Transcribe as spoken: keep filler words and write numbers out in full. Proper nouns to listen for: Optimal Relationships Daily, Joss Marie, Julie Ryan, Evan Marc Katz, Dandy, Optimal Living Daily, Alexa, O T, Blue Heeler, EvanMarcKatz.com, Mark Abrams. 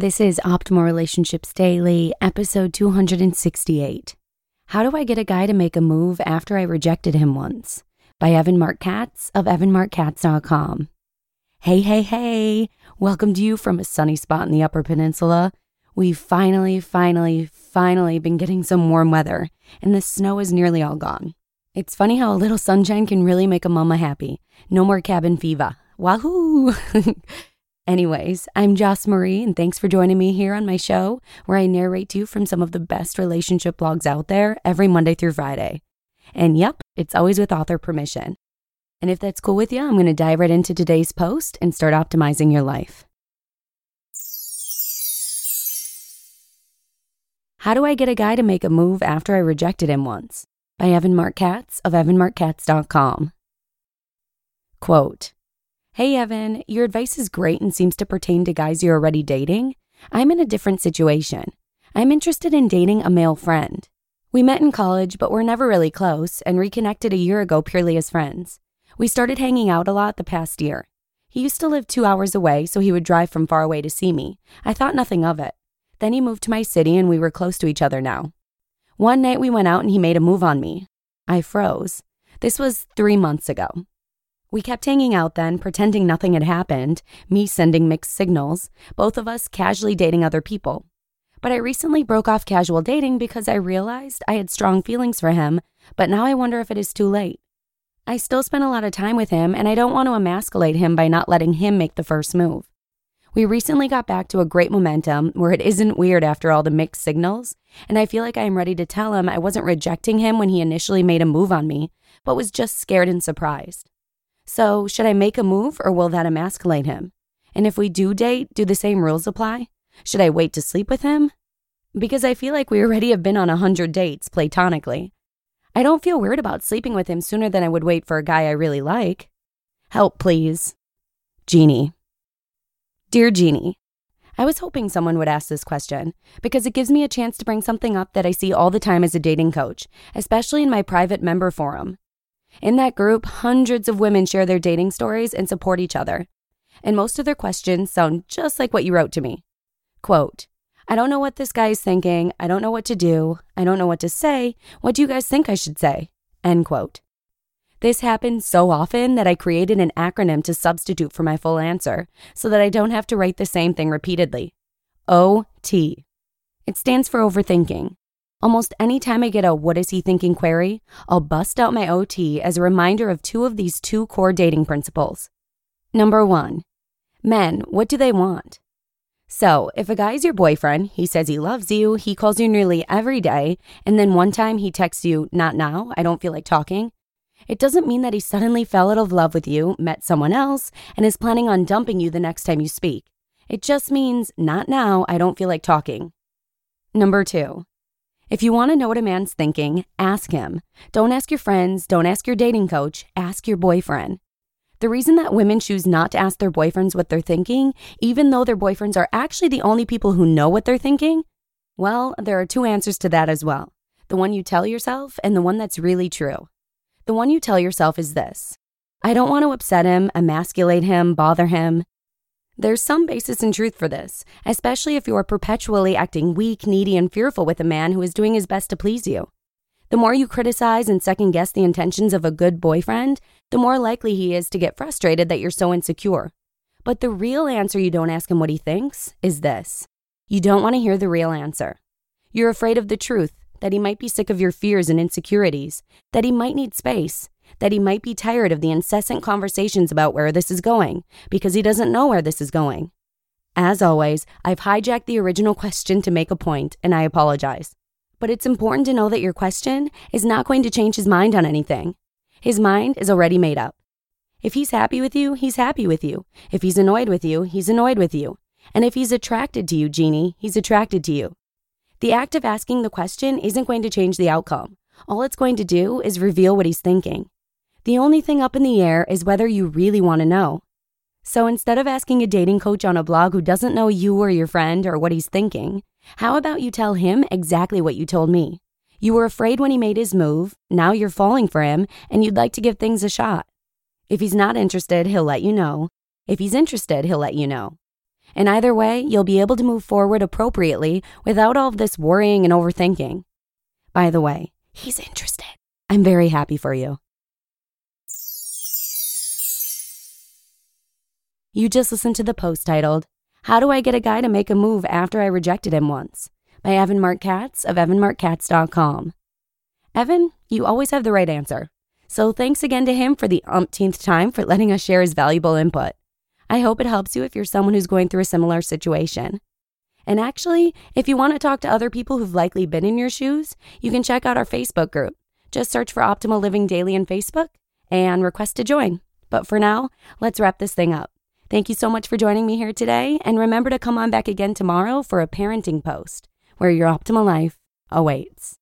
This is Optimal Relationships Daily, episode two hundred sixty-eight. How do I get a guy to make a move after I rejected him once? By Evan Marc Katz of Evan Marc Katz dot com. Hey, hey, hey. Welcome to you from a sunny spot in the Upper Peninsula. We've finally, finally, finally been getting some warm weather, and the snow is nearly all gone. It's funny how a little sunshine can really make a mama happy. No more cabin fever. Wahoo! Anyways, I'm Joss Marie, and thanks for joining me here on my show, where I narrate to you from some of the best relationship blogs out there every Monday through Friday. And yep, it's always with author permission. And if that's cool with you, I'm going to dive right into today's post and start optimizing your life. How do I get a guy to make a move after I rejected him once? By Evan Marc Katz of Evan Marc Katz dot com. Quote, "Hey Evan, your advice is great and seems to pertain to guys you're already dating. I'm in a different situation. I'm interested in dating a male friend. We met in college, but we're never really close and reconnected a year ago purely as friends. We started hanging out a lot the past year. He used to live two hours away, so he would drive from far away to see me. I thought nothing of it. Then he moved to my city and we were close to each other now. One night we went out and he made a move on me. I froze. This was three months ago. We kept hanging out then, pretending nothing had happened, me sending mixed signals, both of us casually dating other people. But I recently broke off casual dating because I realized I had strong feelings for him, but now I wonder if it is too late. I still spend a lot of time with him, and I don't want to emasculate him by not letting him make the first move. We recently got back to a great momentum where it isn't weird after all the mixed signals, and I feel like I am ready to tell him I wasn't rejecting him when he initially made a move on me, but was just scared and surprised. So, should I make a move or will that emasculate him? And if we do date, do the same rules apply? Should I wait to sleep with him? Because I feel like we already have been on a hundred dates platonically. I don't feel weird about sleeping with him sooner than I would wait for a guy I really like. Help, please. Jeannie." Dear Jeannie, I was hoping someone would ask this question because it gives me a chance to bring something up that I see all the time as a dating coach, especially in my private member forum. In that group, hundreds of women share their dating stories and support each other. And most of their questions sound just like what you wrote to me. Quote, "I don't know what this guy is thinking. I don't know what to do. I don't know what to say. What do you guys think I should say?" End quote. This happens so often that I created an acronym to substitute for my full answer so that I don't have to write the same thing repeatedly. O T. It stands for overthinking. Almost any time I get a "what is he thinking" query, I'll bust out my O T as a reminder of two of these two core dating principles. Number one, men, what do they want? So, if a guy's your boyfriend, he says he loves you, he calls you nearly every day, and then one time he texts you, "Not now, I don't feel like talking," it doesn't mean that he suddenly fell out of love with you, met someone else, and is planning on dumping you the next time you speak. It just means, "Not now, I don't feel like talking." Number two, if you want to know what a man's thinking, ask him. Don't ask your friends, don't ask your dating coach, ask your boyfriend. The reason that women choose not to ask their boyfriends what they're thinking, even though their boyfriends are actually the only people who know what they're thinking, well, there are two answers to that as well. The one you tell yourself and the one that's really true. The one you tell yourself is this: I don't want to upset him, emasculate him, bother him. There's some basis in truth for this, especially if you are perpetually acting weak, needy, and fearful with a man who is doing his best to please you. The more you criticize and second-guess the intentions of a good boyfriend, the more likely he is to get frustrated that you're so insecure. But the real answer you don't ask him what he thinks is this: you don't want to hear the real answer. You're afraid of the truth, that he might be sick of your fears and insecurities, that he might need space, that he might be tired of the incessant conversations about where this is going, because he doesn't know where this is going. As always, I've hijacked the original question to make a point, and I apologize. But it's important to know that your question is not going to change his mind on anything. His mind is already made up. If he's happy with you, he's happy with you. If he's annoyed with you, he's annoyed with you. And if he's attracted to you, Jeannie, he's attracted to you. The act of asking the question isn't going to change the outcome. All it's going to do is reveal what he's thinking. The only thing up in the air is whether you really want to know. So instead of asking a dating coach on a blog who doesn't know you or your friend or what he's thinking, how about you tell him exactly what you told me? You were afraid when he made his move, now you're falling for him, and you'd like to give things a shot. If he's not interested, he'll let you know. If he's interested, he'll let you know. And either way, you'll be able to move forward appropriately without all of this worrying and overthinking. By the way, he's interested. I'm very happy for you. You just listened to the post titled, How Do I Get a Guy to Make a Move After I Rejected Him Once? By Evan Marc Katz of Evan Marc Katz dot com. Evan, you always have the right answer. So thanks again to him for the umpteenth time for letting us share his valuable input. I hope it helps you if you're someone who's going through a similar situation. And actually, if you want to talk to other people who've likely been in your shoes, you can check out our Facebook group. Just search for Optimal Living Daily on Facebook and request to join. But for now, let's wrap this thing up. Thank you so much for joining me here today, and remember to come on back again tomorrow for a parenting post where your optimal life awaits.